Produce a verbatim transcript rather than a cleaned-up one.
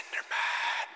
Slenderman.